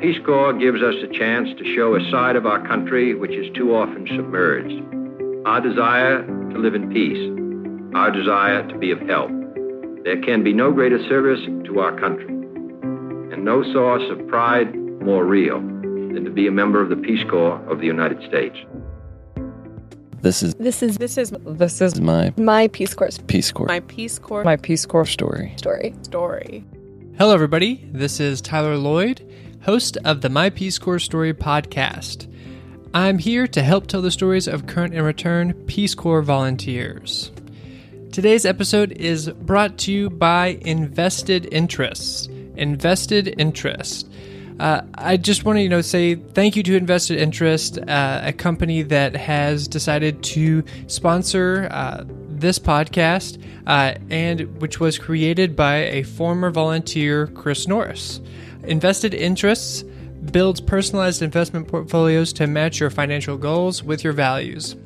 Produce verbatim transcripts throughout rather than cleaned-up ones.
Peace Corps gives us a chance to show a side of our country which is too often submerged. Our desire to live in peace, our desire to be of help. There can be no greater service to our country, and no source of pride more real than to be a member of the Peace Corps of the United States. This is this is this is this is my my Peace Corps Peace Corps my Peace Corps my Peace Corps story story story. Hello, everybody. This is Tyler Lloyd, host of the My Peace Corps Story podcast. I'm here to help tell the stories of current and returned Peace Corps volunteers. Today's episode is brought to you by Invested Interests. Invested Interests. Uh, I just want to, you know, say thank you to Invested Interest, uh, a company that has decided to sponsor uh, this podcast, uh, and which was created by a former volunteer, Chris Norris. Invested Interests builds personalized investment portfolios to match your financial goals with your values.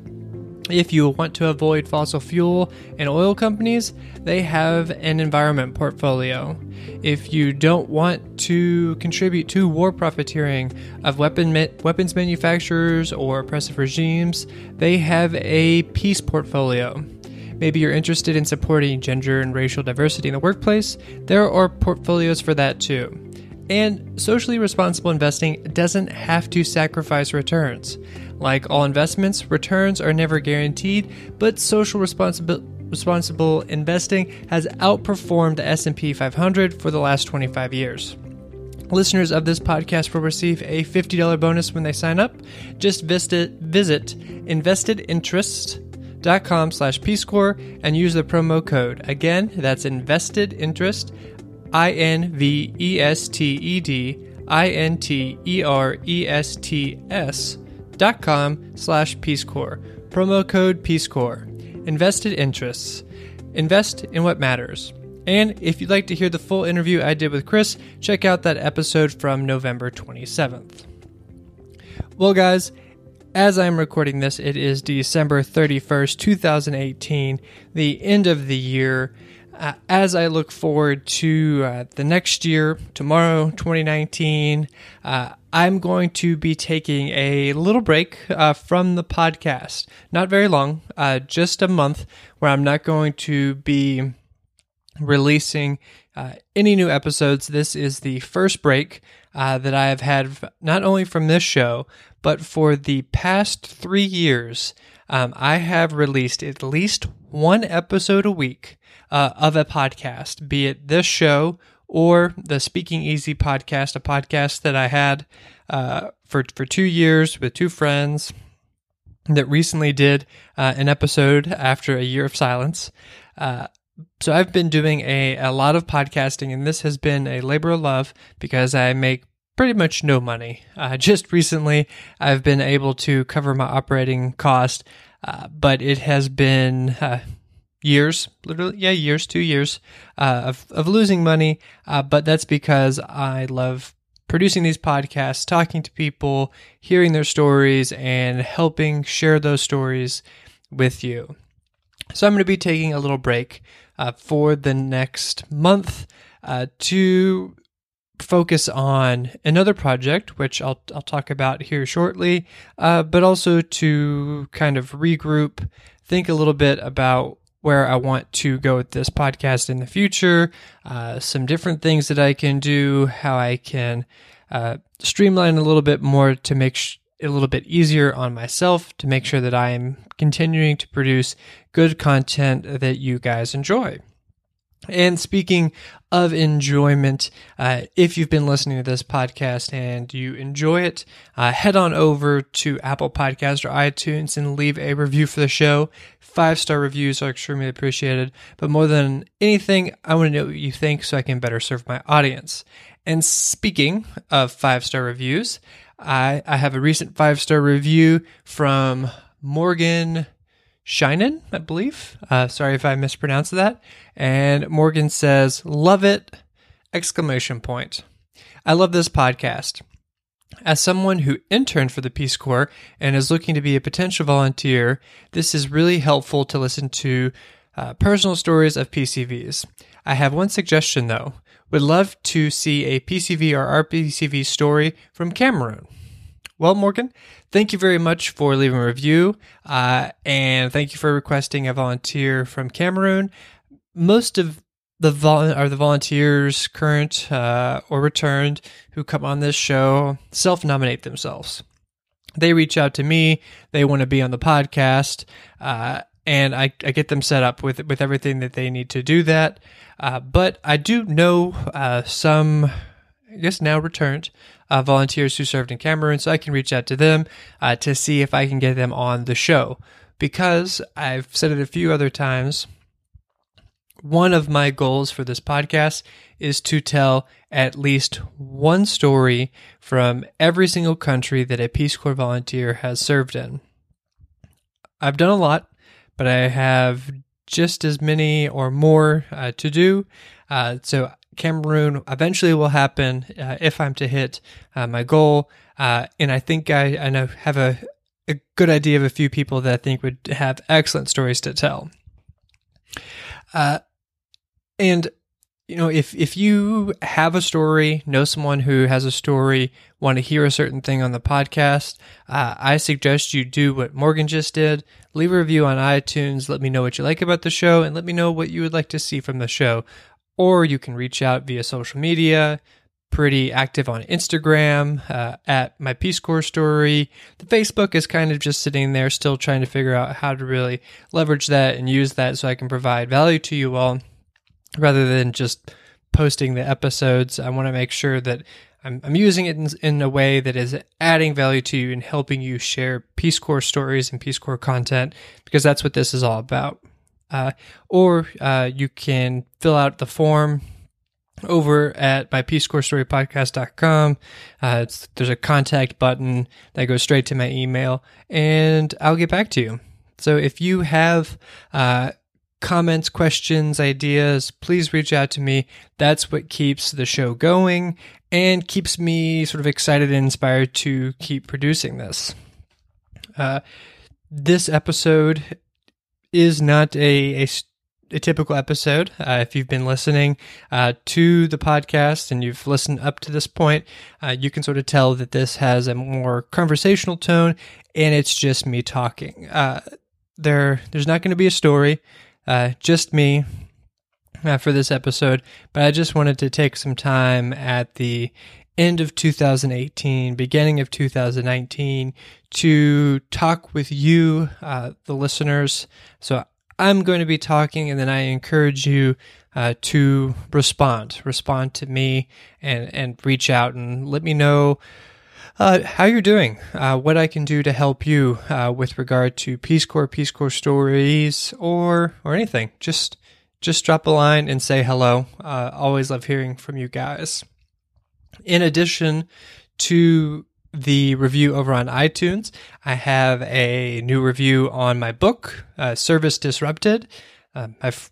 If you want to avoid fossil fuel and oil companies, they have an environment portfolio. If you don't want to contribute to war profiteering of weapon ma- weapons manufacturers or oppressive regimes, they have a peace portfolio. Maybe you're interested in supporting gender and racial diversity in the workplace. There are portfolios for that too. And socially responsible investing doesn't have to sacrifice returns. Like all investments, returns are never guaranteed, but social responsible, responsible investing has outperformed the S and P five hundred for the last twenty-five years. Listeners of this podcast will receive a fifty dollars bonus when they sign up. Just visit, visit investedinterest.com slash Peace Corps and use the promo code. Again, that's investedinterest. I-N-V-E-S-T-E-D-I-N-T-E-R-E-S-T-S dot com slash Peace Corps. Promo code Peace Corps. Invested Interests. Invest in what matters. And if you'd like to hear the full interview I did with Chris, check out that episode from November twenty-seventh. Well, guys, as I'm recording this, it is December thirty-first, twenty eighteen, the end of the year. Uh, as I look forward to uh, the next year, tomorrow, twenty nineteen, uh, I'm going to be taking a little break uh, from the podcast. Not very long, uh, just a month, where I'm not going to be releasing uh, any new episodes. This is the first break uh, that I have had, not only from this show, but for the past three years. Um, I have released at least one episode a week uh, of a podcast, be it this show or the Speaking Easy podcast, a podcast that I had uh, for, for two years with two friends that recently did uh, an episode after a year of silence. Uh, so I've been doing a, a lot of podcasting, and this has been a labor of love because I make pretty much no money. Uh, just recently, I've been able to cover my operating cost, uh, but it has been uh, years, literally, yeah, years, two years uh, of, of losing money. Uh, but that's because I love producing these podcasts, talking to people, hearing their stories, and helping share those stories with you. So I'm going to be taking a little break uh, for the next month uh, to focus on another project, which I'll I'll talk about here shortly, uh, but also to kind of regroup, think a little bit about where I want to go with this podcast in the future, uh, some different things that I can do, how I can uh, streamline a little bit more to make sh- it a little bit easier on myself, to make sure that I am continuing to produce good content that you guys enjoy. And speaking of enjoyment, uh, if you've been listening to this podcast and you enjoy it, uh, head on over to Apple Podcasts or iTunes and leave a review for the show. Five-star reviews are extremely appreciated, but more than anything, I want to know what you think so I can better serve my audience. And speaking of five-star reviews, I, I have a recent five-star review from Morgan Shining, I believe. Uh, sorry if I mispronounced that. And Morgan says, "Love it!" Exclamation point. "I love this podcast. As someone who interned for the Peace Corps and is looking to be a potential volunteer, this is really helpful to listen to uh, personal stories of P C Vs. I have one suggestion though. Would love to see a P C V or R P C V story from Cameroon. Well, Morgan, thank you very much for leaving a review, uh, and thank you for requesting a volunteer from Cameroon. Most of the vol- are the volunteers, current uh, or returned, who come on this show self-nominate themselves. They reach out to me. They want to be on the podcast, uh, and I, I get them set up with with everything that they need to do that. Uh, but I do know uh, some, I guess now returned, Uh, volunteers who served in Cameroon, so I can reach out to them uh, to see if I can get them on the show. Because I've said it a few other times, one of my goals for this podcast is to tell at least one story from every single country that a Peace Corps volunteer has served in. I've done a lot, but I have just as many or more uh, to do, uh, so Cameroon eventually will happen uh, if I'm to hit uh, my goal. Uh, and I think I, I know, have a, a good idea of a few people that I think would have excellent stories to tell. Uh, and, you know, if, if you have a story, know someone who has a story, want to hear a certain thing on the podcast, uh, I suggest you do what Morgan just did. Leave a review on iTunes. Let me know what you like about the show and let me know what you would like to see from the show. Or you can reach out via social media, pretty active on Instagram, uh, at My Peace Corps Story. The Facebook is kind of just sitting there, still trying to figure out how to really leverage that and use that so I can provide value to you all rather than just posting the episodes. I want to make sure that I'm, I'm using it in, in a way that is adding value to you and helping you share Peace Corps stories and Peace Corps content, because that's what this is all about. Uh, or uh, you can fill out the form over at my peace corps story podcast dot com. Uh, it's, there's a contact button that goes straight to my email, and I'll get back to you. So if you have uh, comments, questions, ideas, please reach out to me. That's what keeps the show going and keeps me sort of excited and inspired to keep producing this. Uh, this episode is not a, a, a typical episode. Uh, if you've been listening uh, to the podcast and you've listened up to this point, uh, you can sort of tell that this has a more conversational tone and it's just me talking. Uh, there, There's not going to be a story, uh, just me uh, for this episode, but I just wanted to take some time at the end of two thousand eighteen, beginning of two thousand nineteen, to talk with you, uh, the listeners. So I'm going to be talking, and then I encourage you uh, to respond, respond to me, and and reach out and let me know uh, how you're doing, uh, what I can do to help you uh, with regard to Peace Corps, Peace Corps stories, or or anything. Just just drop a line and say hello. Uh, always love hearing from you guys. In addition to the review over on iTunes, I have a new review on my book, uh, Service Disrupted. Um, I've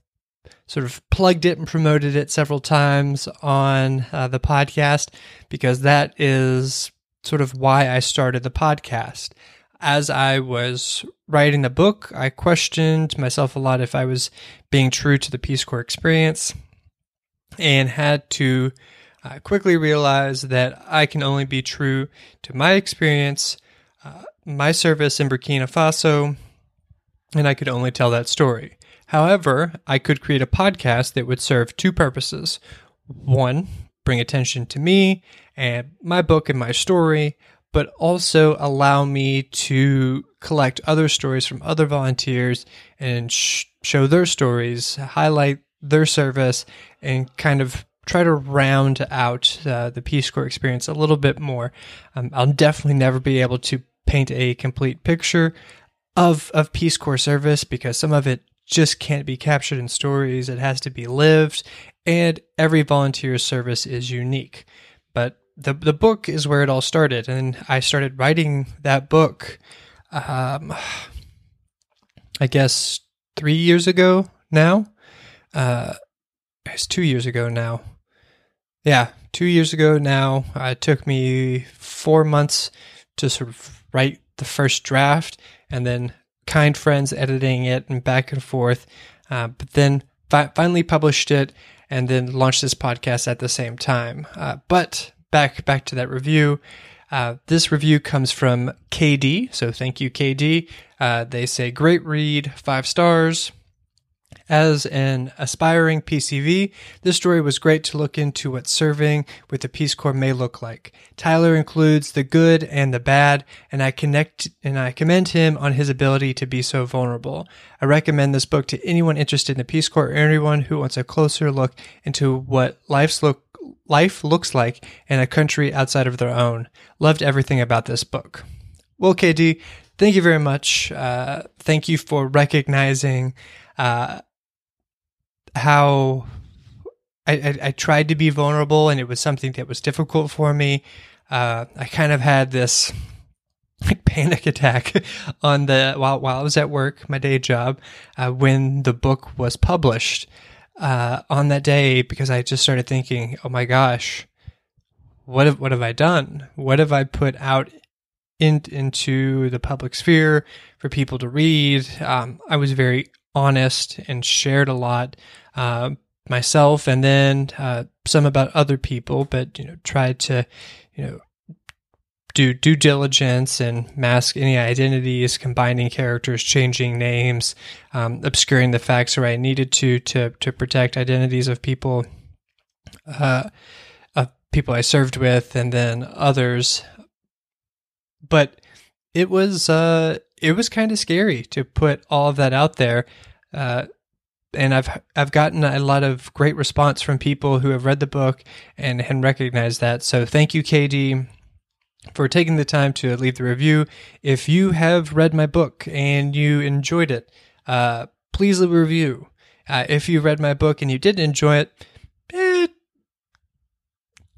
sort of plugged it and promoted it several times on uh, the podcast because that is sort of why I started the podcast. As I was writing the book, I questioned myself a lot if I was being true to the Peace Corps experience and had to I quickly realized that I can only be true to my experience, uh, my service in Burkina Faso, and I could only tell that story. However, I could create a podcast that would serve two purposes. One, bring attention to me and my book and my story, but also allow me to collect other stories from other volunteers and sh- show their stories, highlight their service, and kind of try to round out uh, the Peace Corps experience a little bit more. Um, I'll definitely never be able to paint a complete picture of, of Peace Corps service because some of it just can't be captured in stories. It has to be lived, and every volunteer's service is unique. But the the book is where it all started, and I started writing that book, um, I guess, three years ago now. Uh, it's two years ago now. Yeah, two years ago now, uh, it took me four months to sort of write the first draft, and then kind friends editing it and back and forth. Uh, but then fi- finally published it and then launched this podcast at the same time. Uh, but back back to that review. Uh, this review comes from K D, so thank you, K D. Uh, they say, great read, five stars. As an aspiring P C V, this story was great to look into what serving with the Peace Corps may look like. Tyler includes the good and the bad, and I connect and I commend him on his ability to be so vulnerable. I recommend this book to anyone interested in the Peace Corps or anyone who wants a closer look into what life's look life looks like in a country outside of their own. Loved everything about this book. Well, K D, thank you very much. Uh, thank you for recognizing uh, how I, I, I tried to be vulnerable, and it was something that was difficult for me. Uh, I kind of had this like panic attack on the while while I was at work, my day job, uh, when the book was published uh, on that day, because I just started thinking, "Oh my gosh, what have what have I done? What have I put out in, into the public sphere for people to read?" Um, I was very honest and shared a lot uh, myself, and then uh, some about other people, but you know, tried to you know do due diligence and mask any identities, combining characters, changing names, um, obscuring the facts where I needed to to to protect identities of people, uh, of people I served with, and then others. But it was uh, it was kind of scary to put all of that out there, uh, and I've I've gotten a lot of great response from people who have read the book and and recognized that. So thank you, K D, for taking the time to leave the review. If you have read my book and you enjoyed it, uh, please leave a review. Uh, if you read my book and you didn't enjoy it, eh,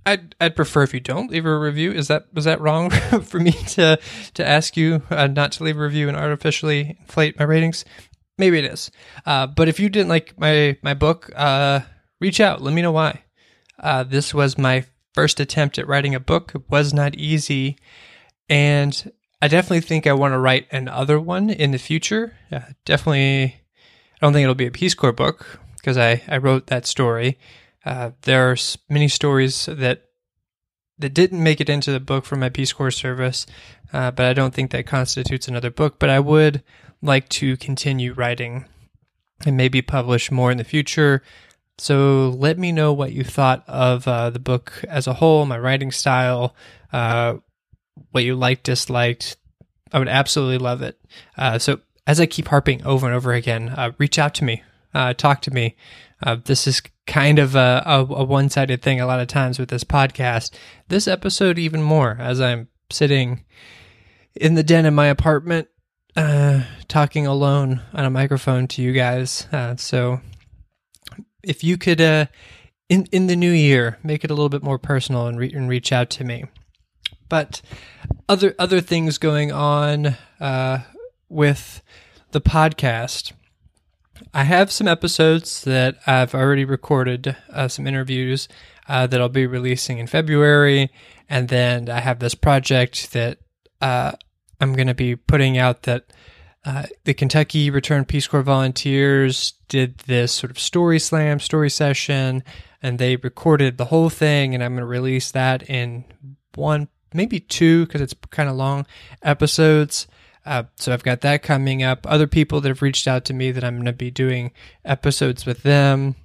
I'd I'd prefer if you don't leave a review. Is that was that wrong for me to to ask you uh, not to leave a review and artificially inflate my ratings? Maybe it is. Uh, but if you didn't like my my book, uh, reach out. Let me know why. Uh, this was my first attempt at writing a book. It was not easy, and I definitely think I want to write another one in the future. Uh, definitely, I don't think it'll be a Peace Corps book because I I wrote that story. Uh, there are many stories that that didn't make it into the book for my Peace Corps service, uh, but I don't think that constitutes another book. But I would like to continue writing and maybe publish more in the future. So let me know what you thought of uh, the book as a whole, my writing style, uh, what you liked, disliked. I would absolutely love it. Uh, so as I keep harping over and over again, uh, reach out to me, uh, talk to me. Uh, this is kind of a, a, a one-sided thing a lot of times with this podcast. This episode even more, as I'm sitting in the den in my apartment, uh, talking alone on a microphone to you guys. Uh, so if you could, uh, in, in the new year, make it a little bit more personal and, re- and reach out to me. But other, other things going on uh, with the podcast. I have some episodes that I've already recorded, uh, some interviews uh, that I'll be releasing in February, and then I have this project that uh, I'm going to be putting out that uh, the Kentucky Returned Peace Corps Volunteers did this sort of story slam, story session, and they recorded the whole thing, and I'm going to release that in one, maybe two, because it's kind of long episodes. Uh, so I've got that coming up. Other people that have reached out to me that I'm going to be doing episodes with them.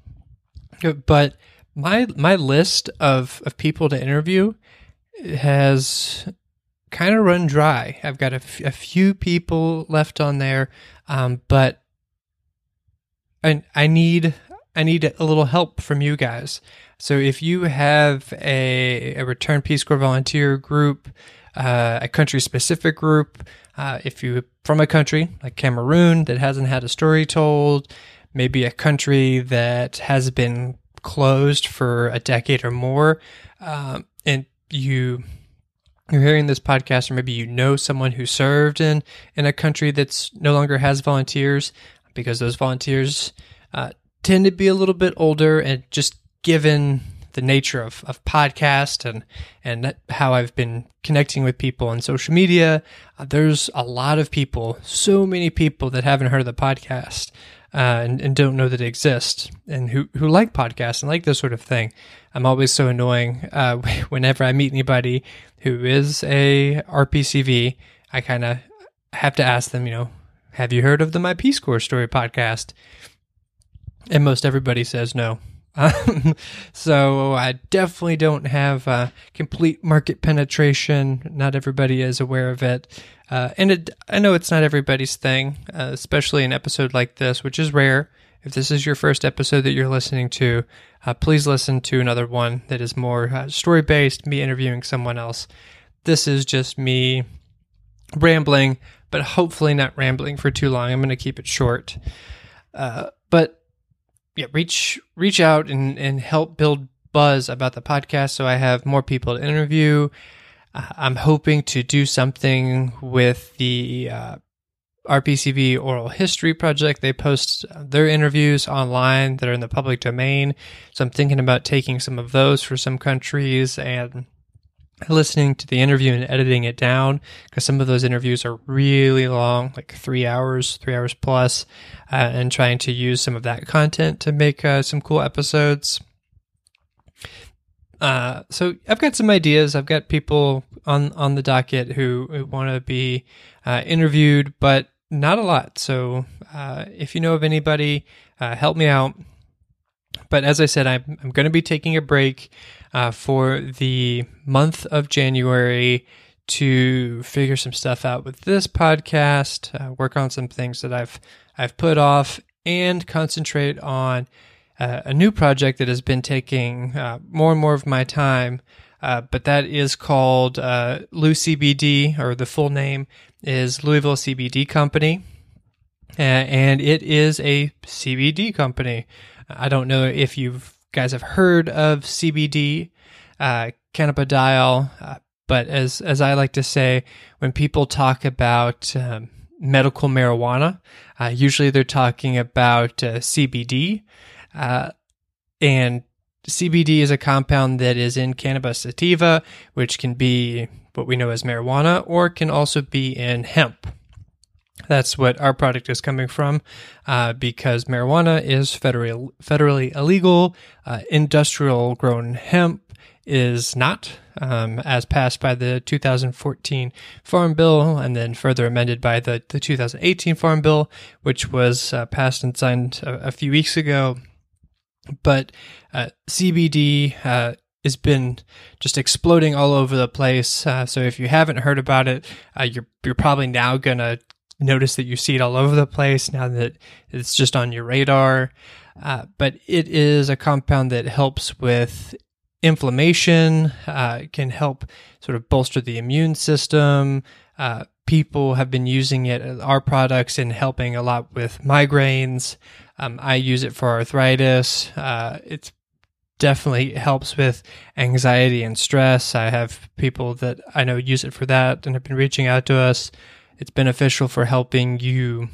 But my my list of, of people to interview has kind of run dry. I've got a, f- a few people left on there, um, but I I need I need a little help from you guys. So if you have a a Return Peace Corps volunteer group, Uh, a country-specific group, uh, if you're from a country like Cameroon that hasn't had a story told, maybe a country that has been closed for a decade or more, um, and you, you're hearing this podcast, or maybe you know someone who served in, in a country that's no longer has volunteers, because those volunteers uh, tend to be a little bit older, and just given the nature of, of podcast and, and how I've been connecting with people on social media. Uh, there's a lot of people, so many people that haven't heard of the podcast. uh, and, and don't know that it exists, and who, who like podcasts and like this sort of thing. I'm always so annoying uh, whenever I meet anybody who is a R P C V. I kind of have to ask them, you know, have you heard of the My Peace Corps Story podcast? And most everybody says no. Um, so I definitely don't have uh, complete market penetration. Not everybody is aware of it. Uh, and it, I know it's not everybody's thing, uh, especially an episode like this, which is rare. If this is your first episode that you're listening to, uh, please listen to another one that is more uh, story-based, me interviewing someone else. This is just me rambling, but hopefully not rambling for too long. I'm going to keep it short. Uh, but Yeah, reach reach out and, and help build buzz about the podcast so I have more people to interview. Uh, I'm hoping to do something with the uh, R P C V Oral History Project. They post their interviews online that are in the public domain. So I'm thinking about taking some of those for some countries and listening to the interview and editing it down, because some of those interviews are really long, like three hours, three hours plus, uh, and trying to use some of that content to make uh, some cool episodes. Uh, so I've got some ideas. I've got people on, on the docket who, who want to be uh, interviewed, but not a lot. So uh, if you know of anybody, uh, help me out. But as I said, I'm, I'm going to be taking a break uh, for the month of January to figure some stuff out with this podcast, uh, work on some things that I've I've put off, and concentrate on uh, a new project that has been taking uh, more and more of my time. Uh, but that is called uh, L O U C B D, or the full name is Louisville C B D Company, uh, and it is a C B D company. I don't know if you guys have heard of C B D, uh, cannabidiol, uh, but as as I like to say, when people talk about um, medical marijuana, uh, usually they're talking about uh, C B D, uh, and C B D is a compound that is in cannabis sativa, which can be what we know as marijuana, or can also be in hemp. That's what our product is coming from, uh, because marijuana is federally, federally illegal. Uh, industrial-grown hemp is not, um, as passed by the two thousand fourteen Farm Bill and then further amended by the, the two thousand eighteen Farm Bill, which was uh, passed and signed a, a few weeks ago. But uh, C B D uh has been just exploding all over the place. Uh, so if you haven't heard about it, uh, you're you're probably now going to notice that you see it all over the place now that it's just on your radar. Uh, but it is a compound that helps with inflammation, uh, can help sort of bolster the immune system. Uh, people have been using it, our products, in helping a lot with migraines. Um, I use it for arthritis. Uh, it's definitely helps with anxiety and stress. I have people that I know use it for that and have been reaching out to us. It's beneficial for helping you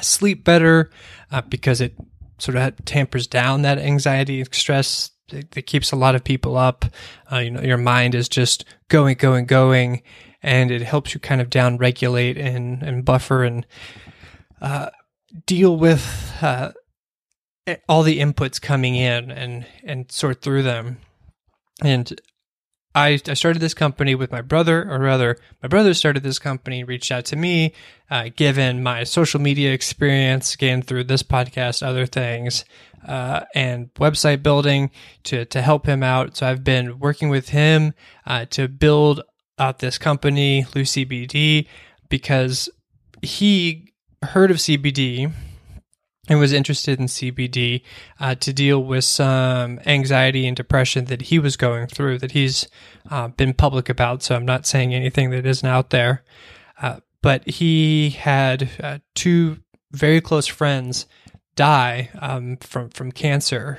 sleep better uh, because it sort of tampers down that anxiety and stress that, that keeps a lot of people up. Uh, you know, your mind is just going, going, going, and it helps you kind of down regulate and, and buffer and uh, deal with uh, all the inputs coming in and, and sort through them. And I started this company with my brother, or rather, my brother started this company, reached out to me, uh, given my social media experience, again, through this podcast, other things, uh, and website building to, to help him out. So I've been working with him uh, to build out this company, L O U C B D, because he heard of C B D and was interested in C B D uh, to deal with some anxiety and depression that he was going through, that he's uh, been public about, so I'm not saying anything that isn't out there. Uh, but he had uh, two very close friends die um, from, from cancer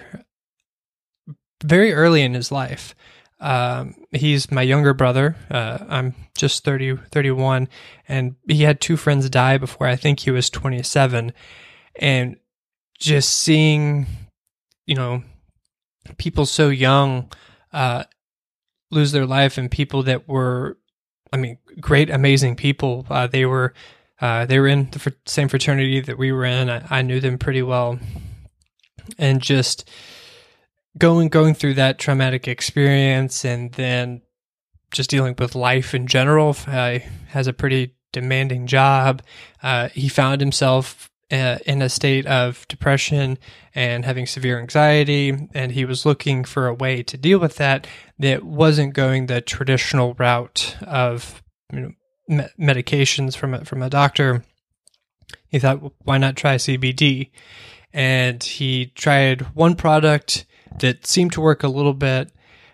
very early in his life. Um, he's my younger brother. Uh, I'm just thirty, thirty-one, and he had two friends die before I think he was twenty-seven. And just seeing, you know, people so young uh, lose their life, and people that were, I mean, great, amazing people. Uh, they were Uh, they were in the fr- same fraternity that we were in. I, I knew them pretty well. And just going going through that traumatic experience and then just dealing with life in general. Uh, he has a pretty demanding job. Uh, he found himself uh, in a state of depression and having severe anxiety, and he was looking for a way to deal with that that wasn't going the traditional route of, you know, medications from a, from a doctor. He thought, well, why not try C B D? And he tried one product that seemed to work a little bit.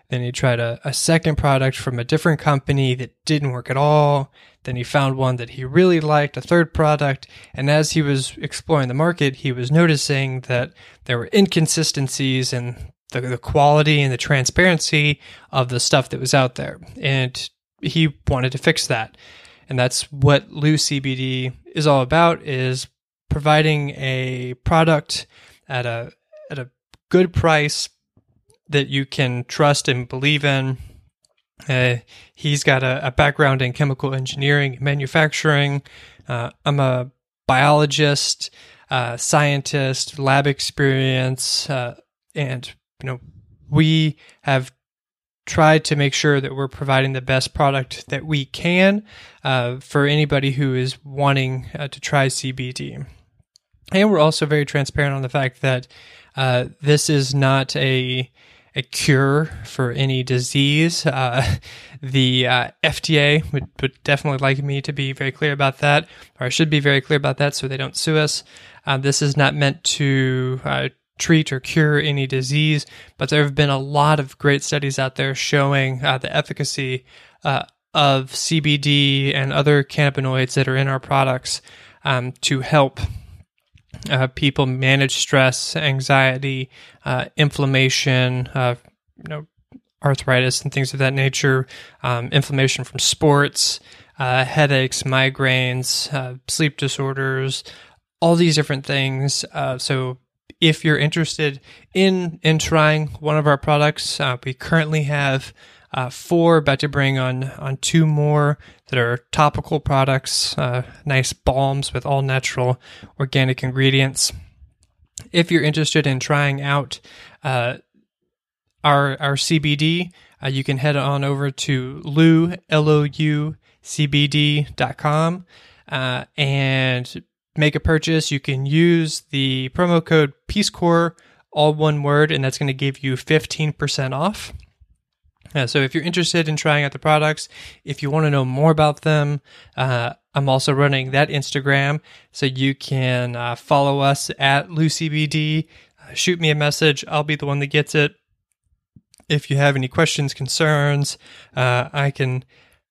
Then he tried a, a second product from a different company that didn't work at all. Then he found one that he really liked, a third product. And as he was exploring the market, he was noticing that there were inconsistencies in the, the quality and the transparency of the stuff that was out there. And he wanted to fix that. And that's what Lou C B D is all about, is providing a product at a at a good price that you can trust and believe in. Uh, he's got a, a background in chemical engineering, manufacturing. Uh, I'm a biologist, uh, scientist, lab experience, uh, and you know we have tried to make sure that we're providing the best product that we can uh, for anybody who is wanting uh, to try C B D. And we're also very transparent on the fact that uh, this is not a a cure for any disease. Uh, the uh, F D A would, would definitely like me to be very clear about that, or I should be very clear about that so they don't sue us. Uh, this is not meant to uh, treat or cure any disease, but there have been a lot of great studies out there showing uh, the efficacy uh, of C B D and other cannabinoids that are in our products um, to help Uh, people manage stress, anxiety, uh, inflammation, uh, you know, arthritis and things of that nature, um, inflammation from sports, uh, headaches, migraines, uh, sleep disorders, all these different things. Uh, so if you're interested in, in trying one of our products, uh, we currently have uh, four, about to bring on, on two more that are topical products, uh, nice balms with all natural organic ingredients. If you're interested in trying out uh, our our C B D, uh, you can head on over to Lou, L O U, C B D dot com uh, and make a purchase. You can use the promo code Peace Corps, all one word, and that's going to give you fifteen percent off. Uh, so if you're interested in trying out the products, if you want to know more about them, uh, I'm also running that Instagram, so you can uh, follow us at LouCBD. Uh, shoot me a message. I'll be the one that gets it. If you have any questions, concerns, uh, I can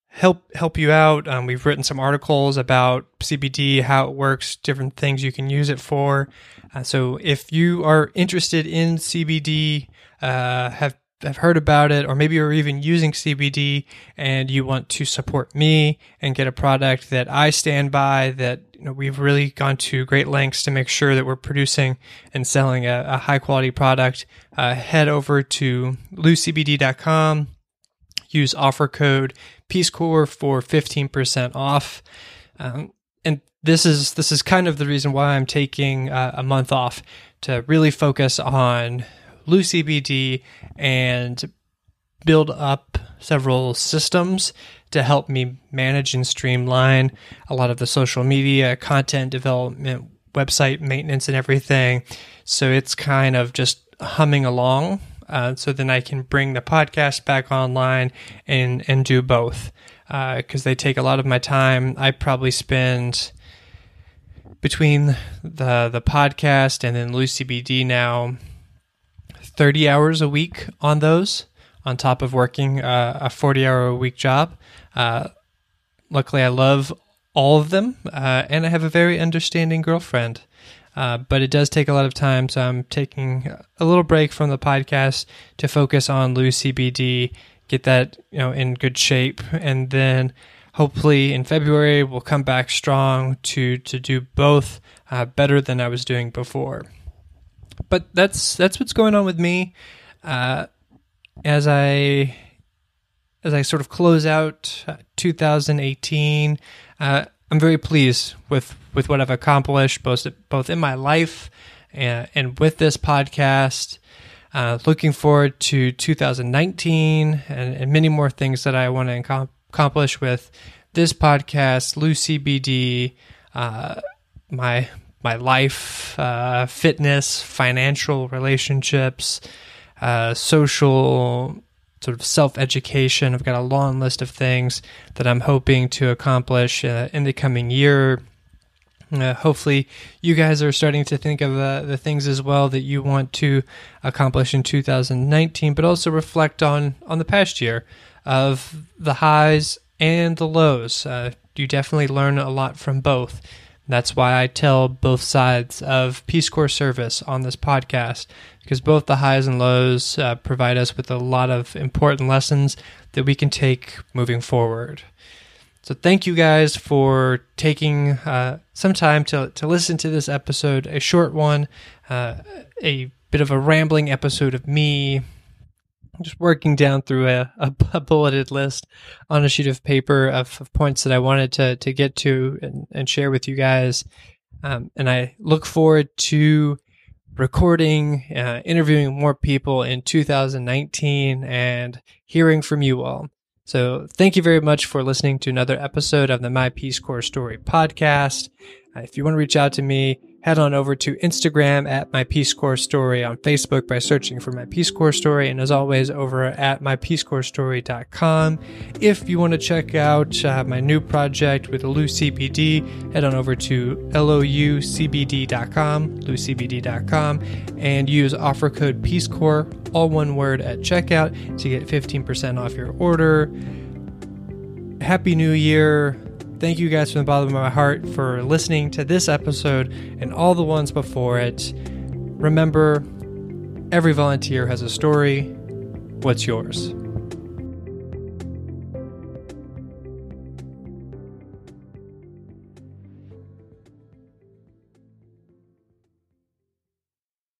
help help you out. Um, we've written some articles about C B D, how it works, different things you can use it for. Uh, so if you are interested in C B D, uh, have have heard about it, or maybe you're even using C B D and you want to support me and get a product that I stand by, that, you know, we've really gone to great lengths to make sure that we're producing and selling a, a high quality product, uh, head over to Lou C B D dot com. Use offer code Peace Corps for fifteen percent off. Um, and this is this is kind of the reason why I'm taking uh, a month off to really focus on Lou C B D and build up several systems to help me manage and streamline a lot of the social media, content development, website maintenance, and everything. So it's kind of just humming along. Uh, so then I can bring the podcast back online and, and do both, because uh, they take a lot of my time. I probably spend between the the podcast and then Lou C B D now thirty hours a week on those, on top of working uh, a forty-hour-a-week job. Uh, luckily, I love all of them, uh, and I have a very understanding girlfriend. Uh, but it does take a lot of time, so I'm taking a little break from the podcast to focus on Lou C B D, get that, you know, in good shape, and then hopefully in February we'll come back strong to to do both uh, better than I was doing before. But that's that's what's going on with me uh, as I as I sort of close out two thousand eighteen. Uh, I'm very pleased with, with what I've accomplished, both both in my life and, and with this podcast. Uh, looking forward to two thousand nineteen and, and many more things that I want to ac- accomplish with this podcast, Lou C B D, uh, my my life, uh, fitness, financial relationships, uh, social sort of self-education. I've got a long list of things that I'm hoping to accomplish uh, in the coming year. Uh, hopefully, you guys are starting to think of uh, the things as well that you want to accomplish in two thousand nineteen, but also reflect on, on the past year of the highs and the lows. Uh, you definitely learn a lot from both. That's why I tell both sides of Peace Corps service on this podcast, because both the highs and lows uh, provide us with a lot of important lessons that we can take moving forward. So thank you guys for taking uh, some time to to listen to this episode, a short one, uh, a bit of a rambling episode of me just working down through a, a, a bulleted list on a sheet of paper of, of points that I wanted to, to get to and, and share with you guys. Um, and I look forward to recording, uh, interviewing more people in two thousand nineteen and hearing from you all. So thank you very much for listening to another episode of the My Peace Corps Story podcast. If you want to reach out to me, head on over to Instagram at My Peace Corps Story, on Facebook by searching for My Peace Corps Story, and as always, over at my peace corps story dot com. If you want to check out uh, my new project with Lou C B D, head on over to L O U C B D dot com, Lou C B D dot com, and use offer code Peace Corps, all one word, at checkout to get fifteen percent off your order. Happy New Year. Thank you guys from the bottom of my heart for listening to this episode and all the ones before it. Remember, every volunteer has a story. What's yours?